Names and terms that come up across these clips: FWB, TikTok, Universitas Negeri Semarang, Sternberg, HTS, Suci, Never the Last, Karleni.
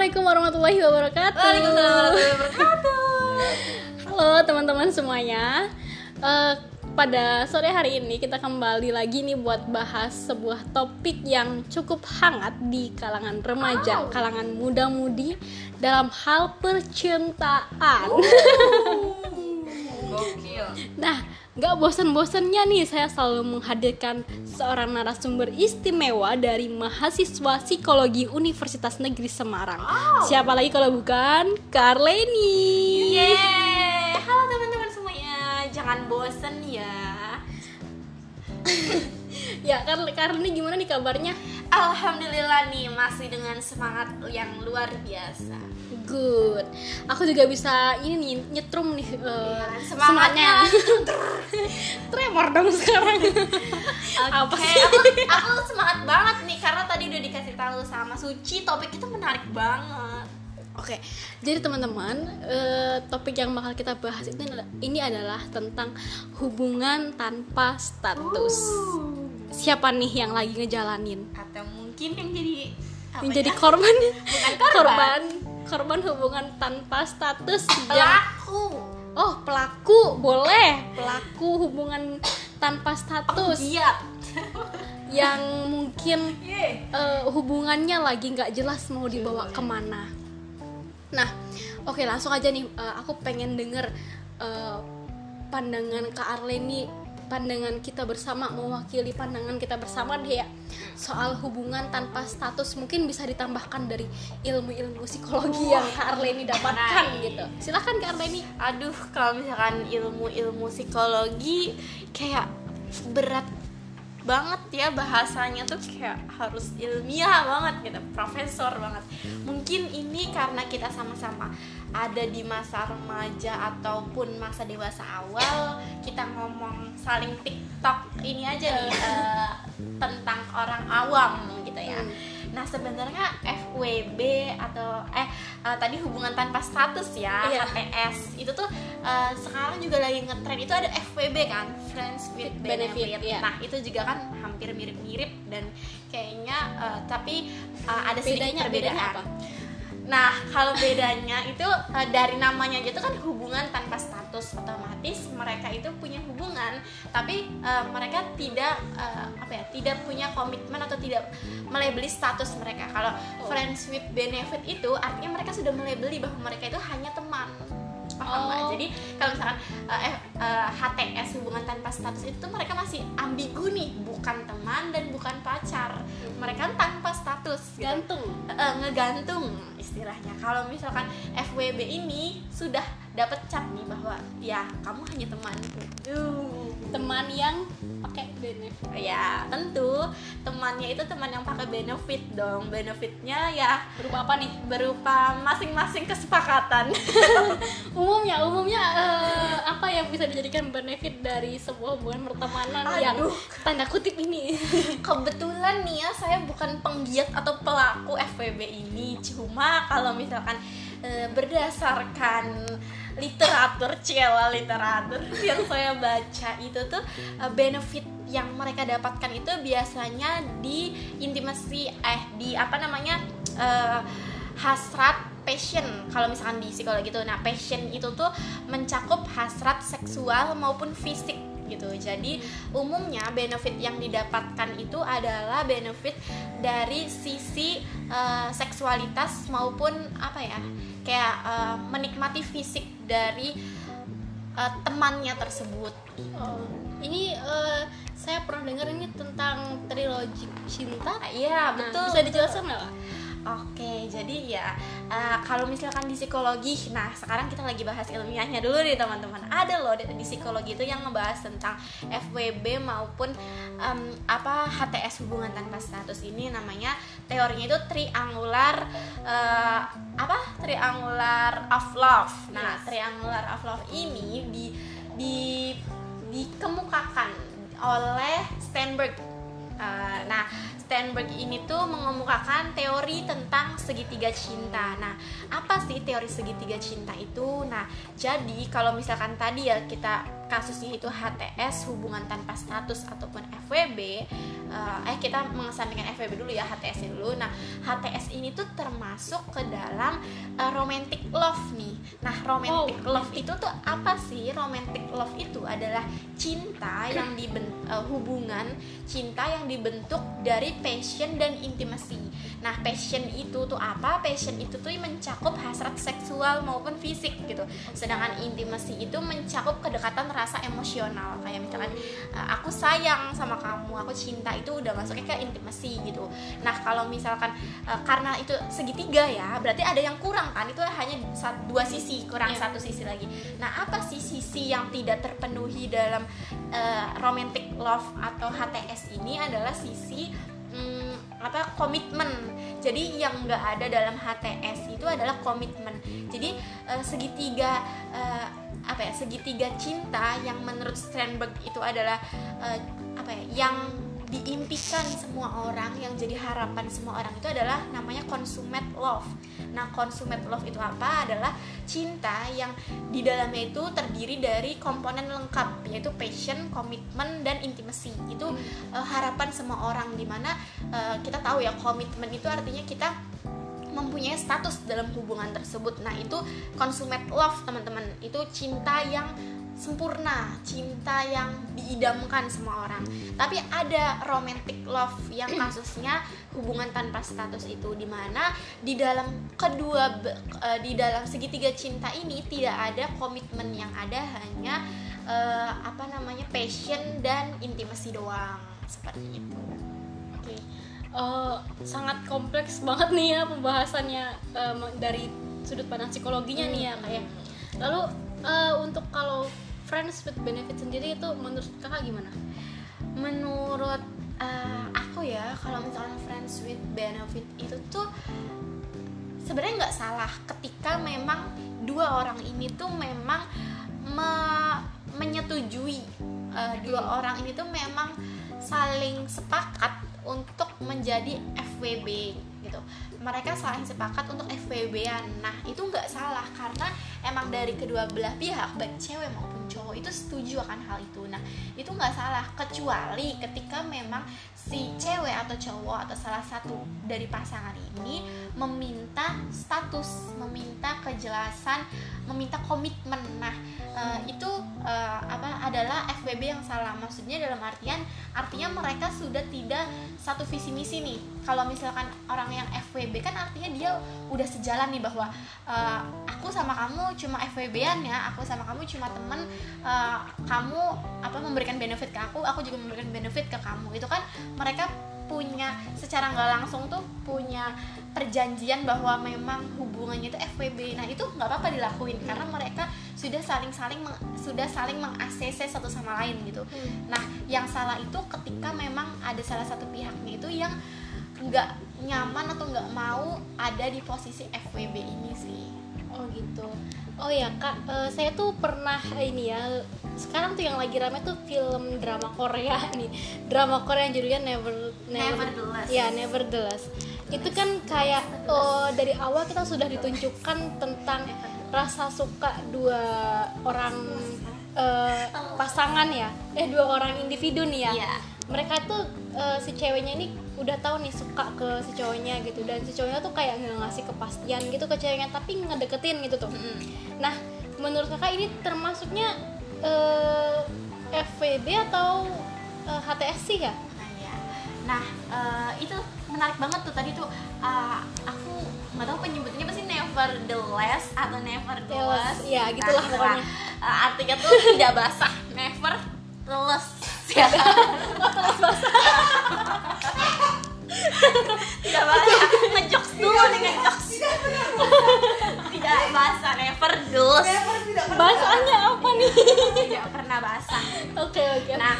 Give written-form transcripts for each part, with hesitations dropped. Assalamualaikum warahmatullahi wabarakatuh. Waalaikumsalam warahmatullahi wabarakatuh. Halo teman-teman semuanya. Pada sore hari ini kita kembali lagi nih buat bahas sebuah topik yang cukup hangat di kalangan remaja, kalangan muda-mudi dalam hal percintaan. Nah, gak bosan-bosannya nih saya selalu menghadirkan seorang narasumber istimewa dari mahasiswa psikologi Universitas Negeri Semarang. Siapa lagi kalau bukan Karleni. Yeay, halo teman-teman semuanya, jangan bosan ya. Ya, Karleni gimana nih kabarnya? Alhamdulillah nih, masih dengan semangat yang luar biasa. Good. Aku juga bisa ini nih, nyetrum nih semangatnya. Tremor dong sekarang. Okay. Aku semangat banget nih karena tadi udah dikasih tahu sama Suci, topik itu menarik banget. Oke. Jadi teman-teman, topik yang bakal kita bahas itu ini adalah tentang hubungan tanpa status. Siapa nih yang lagi ngejalanin? Atau mungkin yang jadi korban? Bukan korban hubungan tanpa status. Pelaku. Oh, pelaku, boleh. Pelaku hubungan tanpa status. Yang mungkin hubungannya lagi nggak jelas mau dibawa kemana. Nah, oke, langsung aja nih. Aku pengen denger pandangan Kak Karleni. Pandangan kita bersama, mewakili pandangan kita bersama deh ya, soal hubungan tanpa status. Mungkin bisa ditambahkan dari ilmu-ilmu psikologi yang Kak Karleni dapatkan gitu. Silakan Kak Karleni. Aduh, kalau misalkan ilmu-ilmu psikologi kayak berat banget ya, bahasanya tuh kayak harus ilmiah banget gitu, profesor banget. Mungkin ini karena kita sama-sama ada di masa remaja ataupun masa dewasa awal, kita ngomong saling TikTok ini aja nih tentang orang awam gitu ya. Nah, sebenarnya FWB atau tadi hubungan tanpa status ya, HTS itu tuh sekarang juga lagi ngetrend. Itu ada FWB kan, Friends with Benefit. Nah, itu juga kan hampir mirip-mirip dan kayaknya tapi ada sedikit perbedaan. Apa? Nah, kalau bedanya itu dari namanya aja itu kan hubungan tanpa status, otomatis mereka itu punya hubungan tapi mereka tidak punya komitmen atau tidak melabeli status mereka. Kalau friends with benefit itu artinya mereka sudah melabeli bahwa mereka itu hanya teman. Jadi kalau misalkan HTS hubungan tanpa status itu mereka masih ambigu nih, bukan teman dan bukan pacar. Mereka tanpa status, gantung, gitu. Ngegantung istilahnya. Kalau misalkan FWB ini sudah dapat cap nih bahwa ya kamu hanya temanku. Teman yang pakai benefit. Ya, tentu temannya itu teman yang pakai benefit dong. Benefitnya ya berupa apa nih? Berupa masing-masing kesepakatan. umumnya apa yang bisa dijadikan benefit dari sebuah hubungan pertemanan yang tanda kutip ini? Kebetulan nih ya, saya bukan penggiat atau pelaku FWB ini. Cuma kalau misalkan berdasarkan literatur yang saya baca itu tuh benefit yang mereka dapatkan itu biasanya di intimasi hasrat, passion. Kalau misalkan di psikologi tuh, nah passion itu tuh mencakup hasrat seksual maupun fisik gitu. Jadi umumnya benefit yang didapatkan itu adalah benefit dari sisi seksualitas maupun menikmati fisik dari temannya tersebut. Saya pernah dengar ini tentang trilogi cinta. Iya, betul. Bisa dijelaskan nggak, Pak? Oke, jadi ya kalau misalkan di psikologi, nah sekarang kita lagi bahas ilmiahnya dulu nih teman-teman. Ada loh di psikologi itu yang ngebahas tentang FWB maupun HTS hubungan tanpa status ini. Namanya teorinya itu triangular of love. Nah, triangular of love ini dikemukakan oleh Sternberg. Sternberg ini tuh mengemukakan teori tentang segitiga cinta. Nah, apa sih teori segitiga cinta itu? Nah, jadi kalau misalkan tadi ya kita kasusnya itu HTS, hubungan tanpa status, ataupun FWB, kita mengesampingkan FWB dulu ya, HTS dulu. Nah, HTS ini tuh termasuk ke dalam romantic love nih. Nah, romantic love itu tuh apa sih? Romantic love itu adalah cinta yang hubungan cinta yang dibentuk dari passion dan intimacy. Nah, passion itu tuh apa? Passion itu tuh mencakup hasrat seksual maupun fisik gitu. Sedangkan intimacy itu mencakup kedekatan rasa emosional. Kayak misalkan aku sayang sama kamu, aku cinta, itu udah masuknya ke intimasi gitu. Nah, kalau misalkan karena itu segitiga ya, berarti ada yang kurang kan, itu hanya dua sisi, kurang satu sisi lagi. Nah, apa sih sisi yang tidak terpenuhi dalam romantic love atau HTS ini? Adalah sisi komitmen. Jadi yang nggak ada dalam HTS itu adalah komitmen. Jadi segitiga cinta yang menurut Sternberg itu adalah yang diimpikan semua orang, yang jadi harapan semua orang, itu adalah namanya consummate love. Nah, consummate love itu apa? Adalah cinta yang di dalamnya itu terdiri dari komponen lengkap, yaitu passion, komitmen, dan intimacy. Itu harapan semua orang, dimana kita tahu ya, komitmen itu artinya kita mempunyai status dalam hubungan tersebut. Nah, itu consummate love, teman-teman. Itu cinta yang sempurna, cinta yang diidamkan semua orang. Tapi ada romantic love yang kasusnya hubungan tanpa status itu, dimana di dalam segitiga cinta ini tidak ada komitmen, yang ada hanya passion dan intimasi doang, seperti itu. Oke. Sangat kompleks banget nih ya pembahasannya, dari sudut pandang psikologinya nih ya kayak. Lalu untuk kalau friends with benefit sendiri itu menurut kakak gimana? Menurut aku ya, kalau misalnya friends with benefit itu tuh sebenarnya nggak salah ketika memang dua orang ini tuh memang menyetujui, dua orang ini tuh memang saling sepakat untuk menjadi FWB gitu. Mereka saling sepakat untuk FWB-an. Nah, itu nggak salah karena emang dari kedua belah pihak, baik cewek maupun cowok itu setuju akan hal itu. Nah, itu nggak salah, kecuali ketika memang si cewek atau cowok atau salah satu dari pasangan ini meminta status, meminta kejelasan, meminta komitmen. Nah, adalah FWB yang salah. Maksudnya dalam artinya mereka sudah tidak satu visi misi nih. Kalau misalkan orang yang FWB kan artinya dia udah sejalan nih bahwa aku sama kamu cuma FWB-an ya, aku sama kamu cuma temen, kamu memberikan benefit ke aku juga memberikan benefit ke kamu. Itu kan mereka punya secara nggak langsung tuh punya perjanjian bahwa memang hubungannya itu FWB. Nah, itu nggak apa-apa dilakuin karena mereka sudah saling meng-ACC satu sama lain gitu. Nah, yang salah itu ketika memang ada salah satu pihaknya itu yang nggak nyaman atau nggak mau ada di posisi FWB ini sih. Oh gitu. Oh ya kak, saya tuh pernah ini ya, sekarang tuh yang lagi rame tuh film drama Korea nih, drama Korea yang judulnya Never the Last. Itu kan kayak dari awal kita sudah ditunjukkan tentang rasa suka dua orang pasangan ya, dua orang individu nih ya. Yeah. Mereka tuh si ceweknya ini udah tahu nih suka ke si cowoknya gitu, dan si cowoknya tuh kayak nggak ngasih kepastian gitu ke ceweknya, tapi ngedeketin gitu tuh. Nah, menurut kakak ini termasuknya FWB atau HTS sih ya? Nah, itu menarik banget tuh tadi tuh, aku nggak tahu penyebutannya apa sih, Never the Last atau Never the Last ya, gitulah pokoknya. Artinya tuh tidak basah, never the last ya. Tidak basah, ngejokes dulu nih, ngejokes. Tidak basah, never the last. Bahasannya apa nih? Tidak pernah basah. Oke. Nah,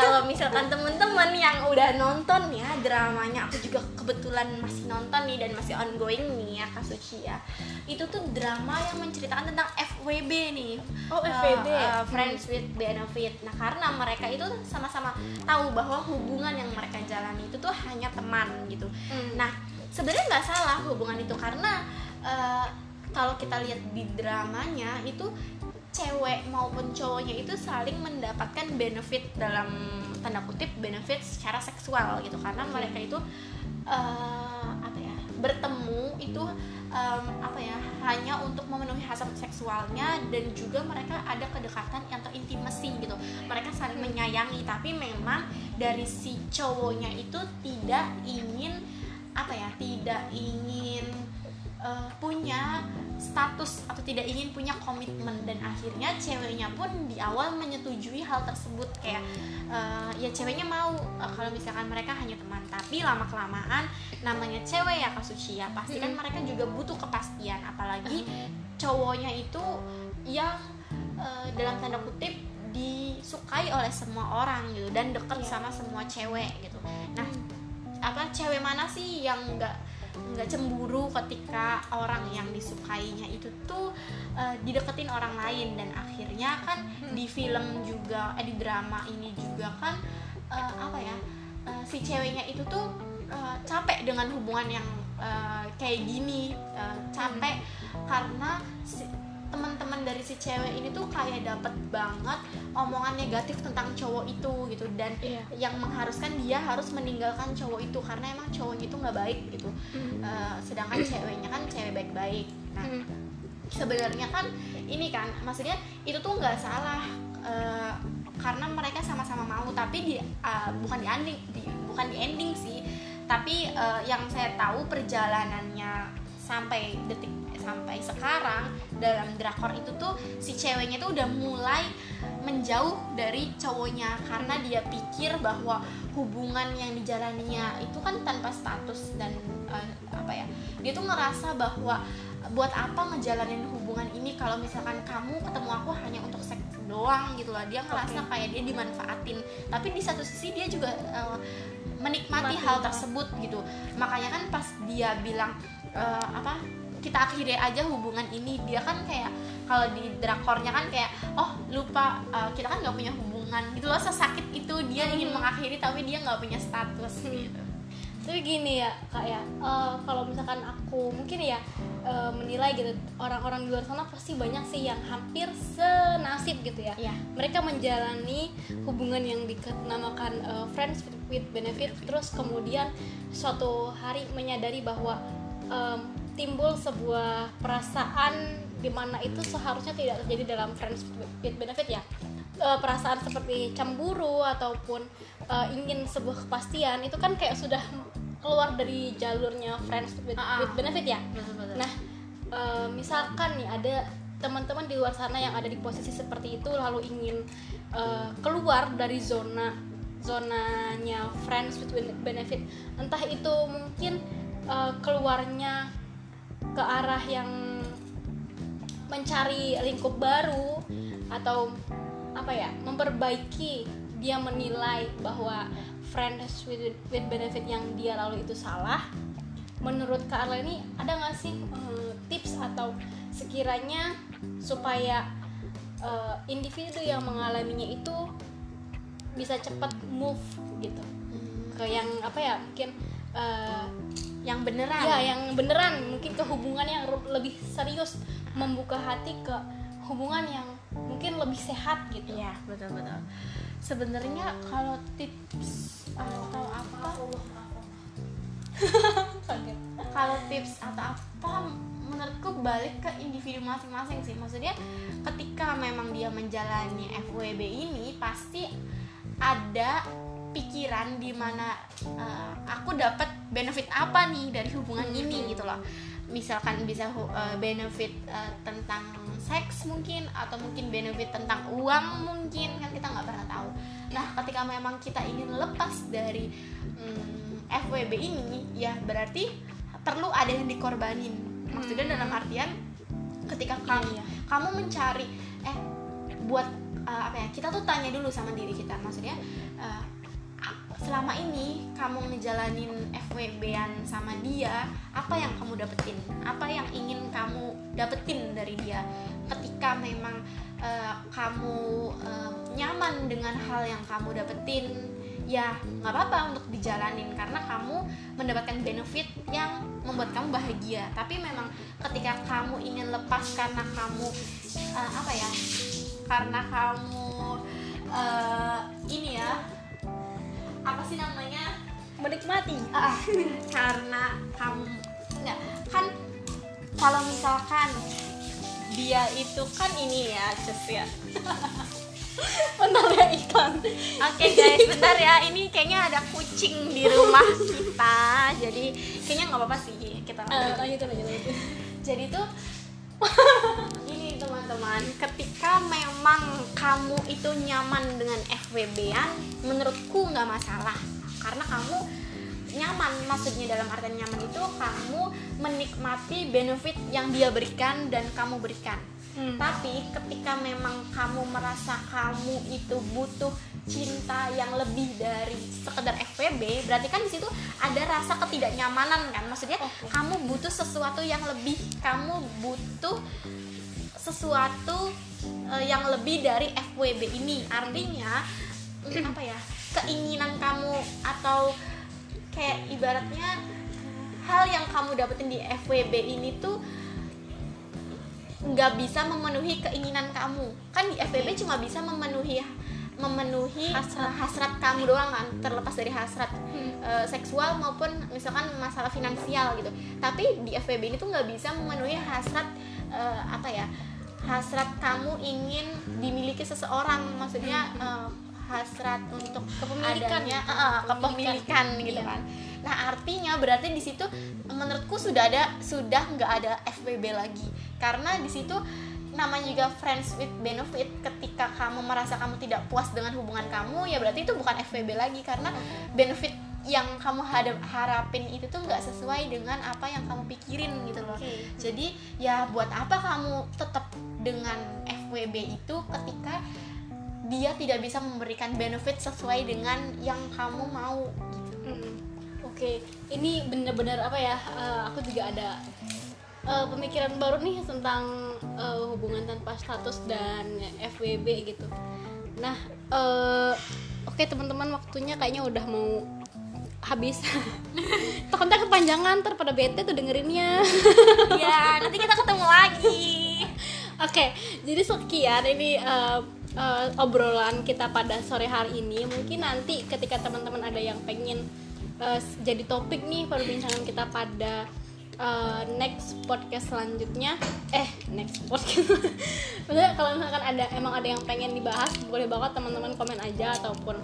kalau misalkan teman-teman yang udah nonton ya dramanya, aku juga kebetulan masih nonton nih dan masih ongoing nih ya, Kak Suci ya. Itu tuh drama yang menceritakan tentang FWB nih. Oh, FWB, friends with benefit. Nah, karena mereka itu sama-sama tahu bahwa hubungan yang mereka jalani itu tuh hanya teman gitu. Nah, sebenarnya nggak salah hubungan itu, karena kalau kita lihat di dramanya itu cewek maupun cowoknya itu saling mendapatkan benefit, dalam tanda kutip benefit secara seksual gitu, karena mereka itu bertemu itu hanya untuk memenuhi hasrat seksualnya, dan juga mereka ada kedekatan atau intimasi gitu, mereka saling menyayangi, tapi memang dari si cowoknya itu tidak ingin punya status atau tidak ingin punya komitmen, dan akhirnya ceweknya pun di awal menyetujui hal tersebut, kayak ceweknya mau kalau misalkan mereka hanya teman, tapi lama-kelamaan namanya cewek ya Kak Suci ya, pasti kan mereka juga butuh kepastian, apalagi cowoknya itu yang dalam tanda kutip disukai oleh semua orang gitu, dan dekat sama semua cewek gitu. Nah, cewek mana sih yang nggak cemburu ketika orang yang disukainya itu tuh dideketin orang lain? Dan akhirnya kan di film juga di drama ini juga kan si ceweknya itu tuh capek dengan hubungan yang kayak gini, capek karena teman-teman dari si cewek ini tuh kayak dapet banget omongan negatif tentang cowok itu gitu, dan yang mengharuskan dia harus meninggalkan cowok itu karena emang cowoknya itu nggak baik gitu. Sedangkan ceweknya kan cewek baik-baik. Nah, sebenarnya kan ini kan maksudnya itu tuh nggak salah karena mereka sama-sama mau, tapi bukan di ending sih, tapi yang saya tahu perjalanannya sampai sekarang dalam drakor itu tuh si ceweknya tuh udah mulai menjauh dari cowoknya, karena dia pikir bahwa hubungan yang dijalaninya itu kan tanpa status, dan dia tuh ngerasa bahwa buat apa ngejalanin hubungan ini kalau misalkan kamu ketemu aku hanya untuk seks doang gitu loh. Dia ngerasa kayak dia dimanfaatin, tapi di satu sisi dia juga menikmati hal tersebut gitu. Makanya kan pas dia bilang kita akhiri aja hubungan ini, dia kan kayak kalau di drakornya kan kayak lupa kita kan nggak punya hubungan gitu loh, sesakit itu dia ingin mengakhiri tapi dia nggak punya status gitu. Tapi gini ya Kak ya, kalau misalkan aku mungkin ya menilai gitu, orang-orang di luar sana pasti banyak sih yang hampir senasib gitu ya, mereka menjalani hubungan yang dinamakan friends with benefit, terus kemudian suatu hari menyadari bahwa timbul sebuah perasaan di mana itu seharusnya tidak terjadi dalam friends with benefit ya, perasaan seperti cemburu ataupun ingin sebuah kepastian itu kan kayak sudah keluar dari jalurnya friends with benefit ya. Betul. Nah, misalkan nih ada teman-teman di luar sana yang ada di posisi seperti itu, lalu ingin keluar dari zonanya friends with benefit, entah itu mungkin keluarnya ke arah yang mencari lingkup baru, atau memperbaiki, dia menilai bahwa friends with benefit yang dia lalu itu salah. Menurut Kak Karleni, ada nggak sih tips atau sekiranya supaya individu yang mengalaminya itu bisa cepat move gitu ke yang mungkin yang beneran mungkin ke hubungan yang lebih serius, membuka hati ke hubungan yang mungkin lebih sehat gitu ya? Betul sebenarnya kalau tips atau apa menurutku balik ke individu masing-masing sih. Maksudnya ketika memang dia menjalani FWB ini pasti ada pikiran di mana aku dapat benefit apa nih dari hubungan ini gitu loh. Misalkan bisa benefit tentang seks mungkin, atau mungkin benefit tentang uang mungkin, kan kita nggak pernah tahu. Nah, ketika memang kita ingin lepas dari FWB ini, ya berarti perlu ada yang dikorbanin. Maksudnya dalam artian ketika kamu mencari kita tuh tanya dulu sama diri kita. Maksudnya selama ini kamu ngejalanin FWB-an sama dia, apa yang kamu dapetin? Apa yang ingin kamu dapetin dari dia? Ketika memang kamu nyaman dengan hal yang kamu dapetin, ya nggak apa-apa untuk dijalanin karena kamu mendapatkan benefit yang membuat kamu bahagia. Tapi memang ketika kamu ingin lepas karena kamu menikmati karena kamu enggak kan, kalau misalkan dia itu kan ini ya Ces ya bentar ya iklan. Oke guys, bentar ya, ini kayaknya ada kucing di rumah kita, jadi kayaknya nggak apa-apa sih kita lanjut. Jadi tuh ini teman-teman, ketika memang kamu itu nyaman dengan FWB-an, menurutku nggak masalah karena kamu nyaman. Maksudnya dalam artian nyaman itu kamu menikmati benefit yang dia berikan dan kamu berikan. Tapi ketika memang kamu merasa kamu itu butuh cinta yang lebih dari sekedar FWB, berarti kan di situ ada rasa ketidaknyamanan kan? Maksudnya kamu butuh sesuatu yang lebih, kamu butuh sesuatu yang lebih dari FWB ini. Artinya apa ya? Keinginan kamu atau kayak ibaratnya hal yang kamu dapetin di FWB ini tuh nggak bisa memenuhi keinginan kamu. Kan di FWB cuma bisa memenuhi hasrat kamu doang kan, terlepas dari hasrat seksual maupun misalkan masalah finansial gitu. Tapi di FWB ini tuh nggak bisa memenuhi hasrat hasrat kamu ingin dimiliki seseorang. Maksudnya hasrat untuk kepemilikan gitu kan. Nah artinya berarti di situ menurutku sudah nggak ada FWB lagi, karena di situ namanya juga friends with benefit. Ketika kamu merasa kamu tidak puas dengan hubungan kamu, ya berarti itu bukan FWB lagi karena benefit yang kamu harapin itu tuh nggak sesuai dengan apa yang kamu pikirin gitu loh. Jadi ya buat apa kamu tetap dengan FWB itu ketika dia tidak bisa memberikan benefit sesuai dengan yang kamu mau gitu. Oke. Ini benar-benar aku juga ada pemikiran baru nih tentang hubungan tanpa status dan FWB gitu. Nah, oke teman-teman, waktunya kayaknya udah mau habis. Takutnya kepanjangan, ntar pada bete tuh dengerinnya. Ya, nanti kita ketemu lagi. Oke, jadi sekian ini obrolan kita pada sore hari ini. Mungkin nanti ketika teman-teman ada yang pengen jadi topik nih perbincangan kita pada next podcast selanjutnya. Next podcast. Maksudnya kalau misalkan ada yang pengen dibahas, boleh banget teman-teman komen aja ataupun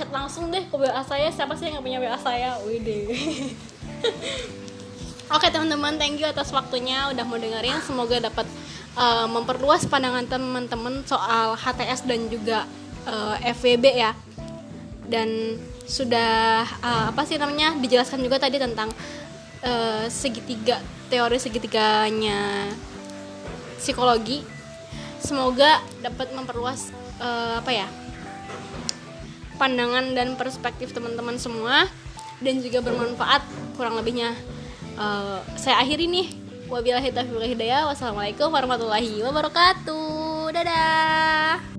chat langsung deh ke WA saya. Siapa sih yang gak punya WA saya? Wede. Oke teman-teman, thank you atas waktunya udah mau dengerin. Semoga dapat memperluas pandangan teman-teman soal HTS dan juga FWB ya. Dan sudah dijelaskan juga tadi tentang teori segitiganya psikologi. Semoga dapat memperluas pandangan dan perspektif teman-teman semua dan juga bermanfaat kurang lebihnya. Saya akhiri nih. Wabillahi taufiq wal hidayah. Wassalamualaikum warahmatullahi wabarakatuh. Dadah.